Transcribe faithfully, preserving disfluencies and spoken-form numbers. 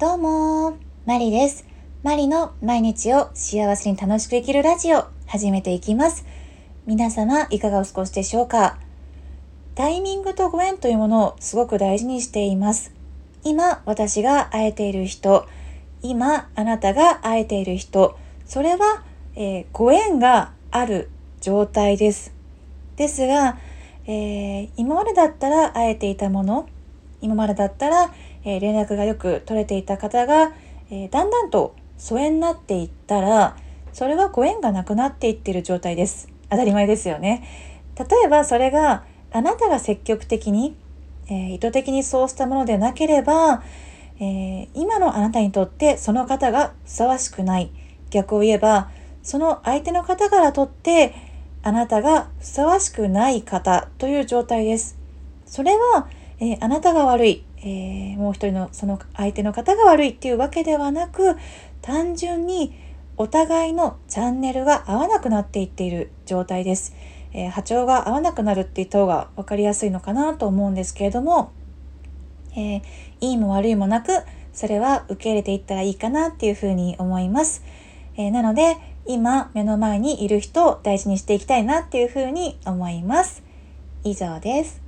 どうもマリです。マリの毎日を幸せに楽しく生きるラジオ、始めていきます。皆様いかがお過ごしでしょうか。タイミングとご縁というものをすごく大事にしています。今私が会えている人、今あなたが会えている人、それは、えー、ご縁がある状態です。ですが、えー、今までだったら会えていたもの、今までだったら、えー、連絡がよく取れていた方が、えー、だんだんと疎遠になっていったら、それはご縁がなくなっていっている状態です。当たり前ですよね。例えばそれがあなたが積極的に、えー、意図的にそうしたものでなければ、えー、今のあなたにとってその方がふさわしくない。逆を言えばその相手の方からとってあなたがふさわしくない方という状態です。それは、えー、あなたが悪い、えー、もう一人のその相手の方が悪いっていうわけではなく、単純にお互いのチャンネルが合わなくなっていっている状態です。えー、波長が合わなくなるって言った方が分かりやすいのかなと思うんですけれども、えー、いいも悪いもなくそれは受け入れていったらいいかなっていうふうに思います。えー、なので今目の前にいる人を大事にしていきたいなっていうふうに思います。以上です。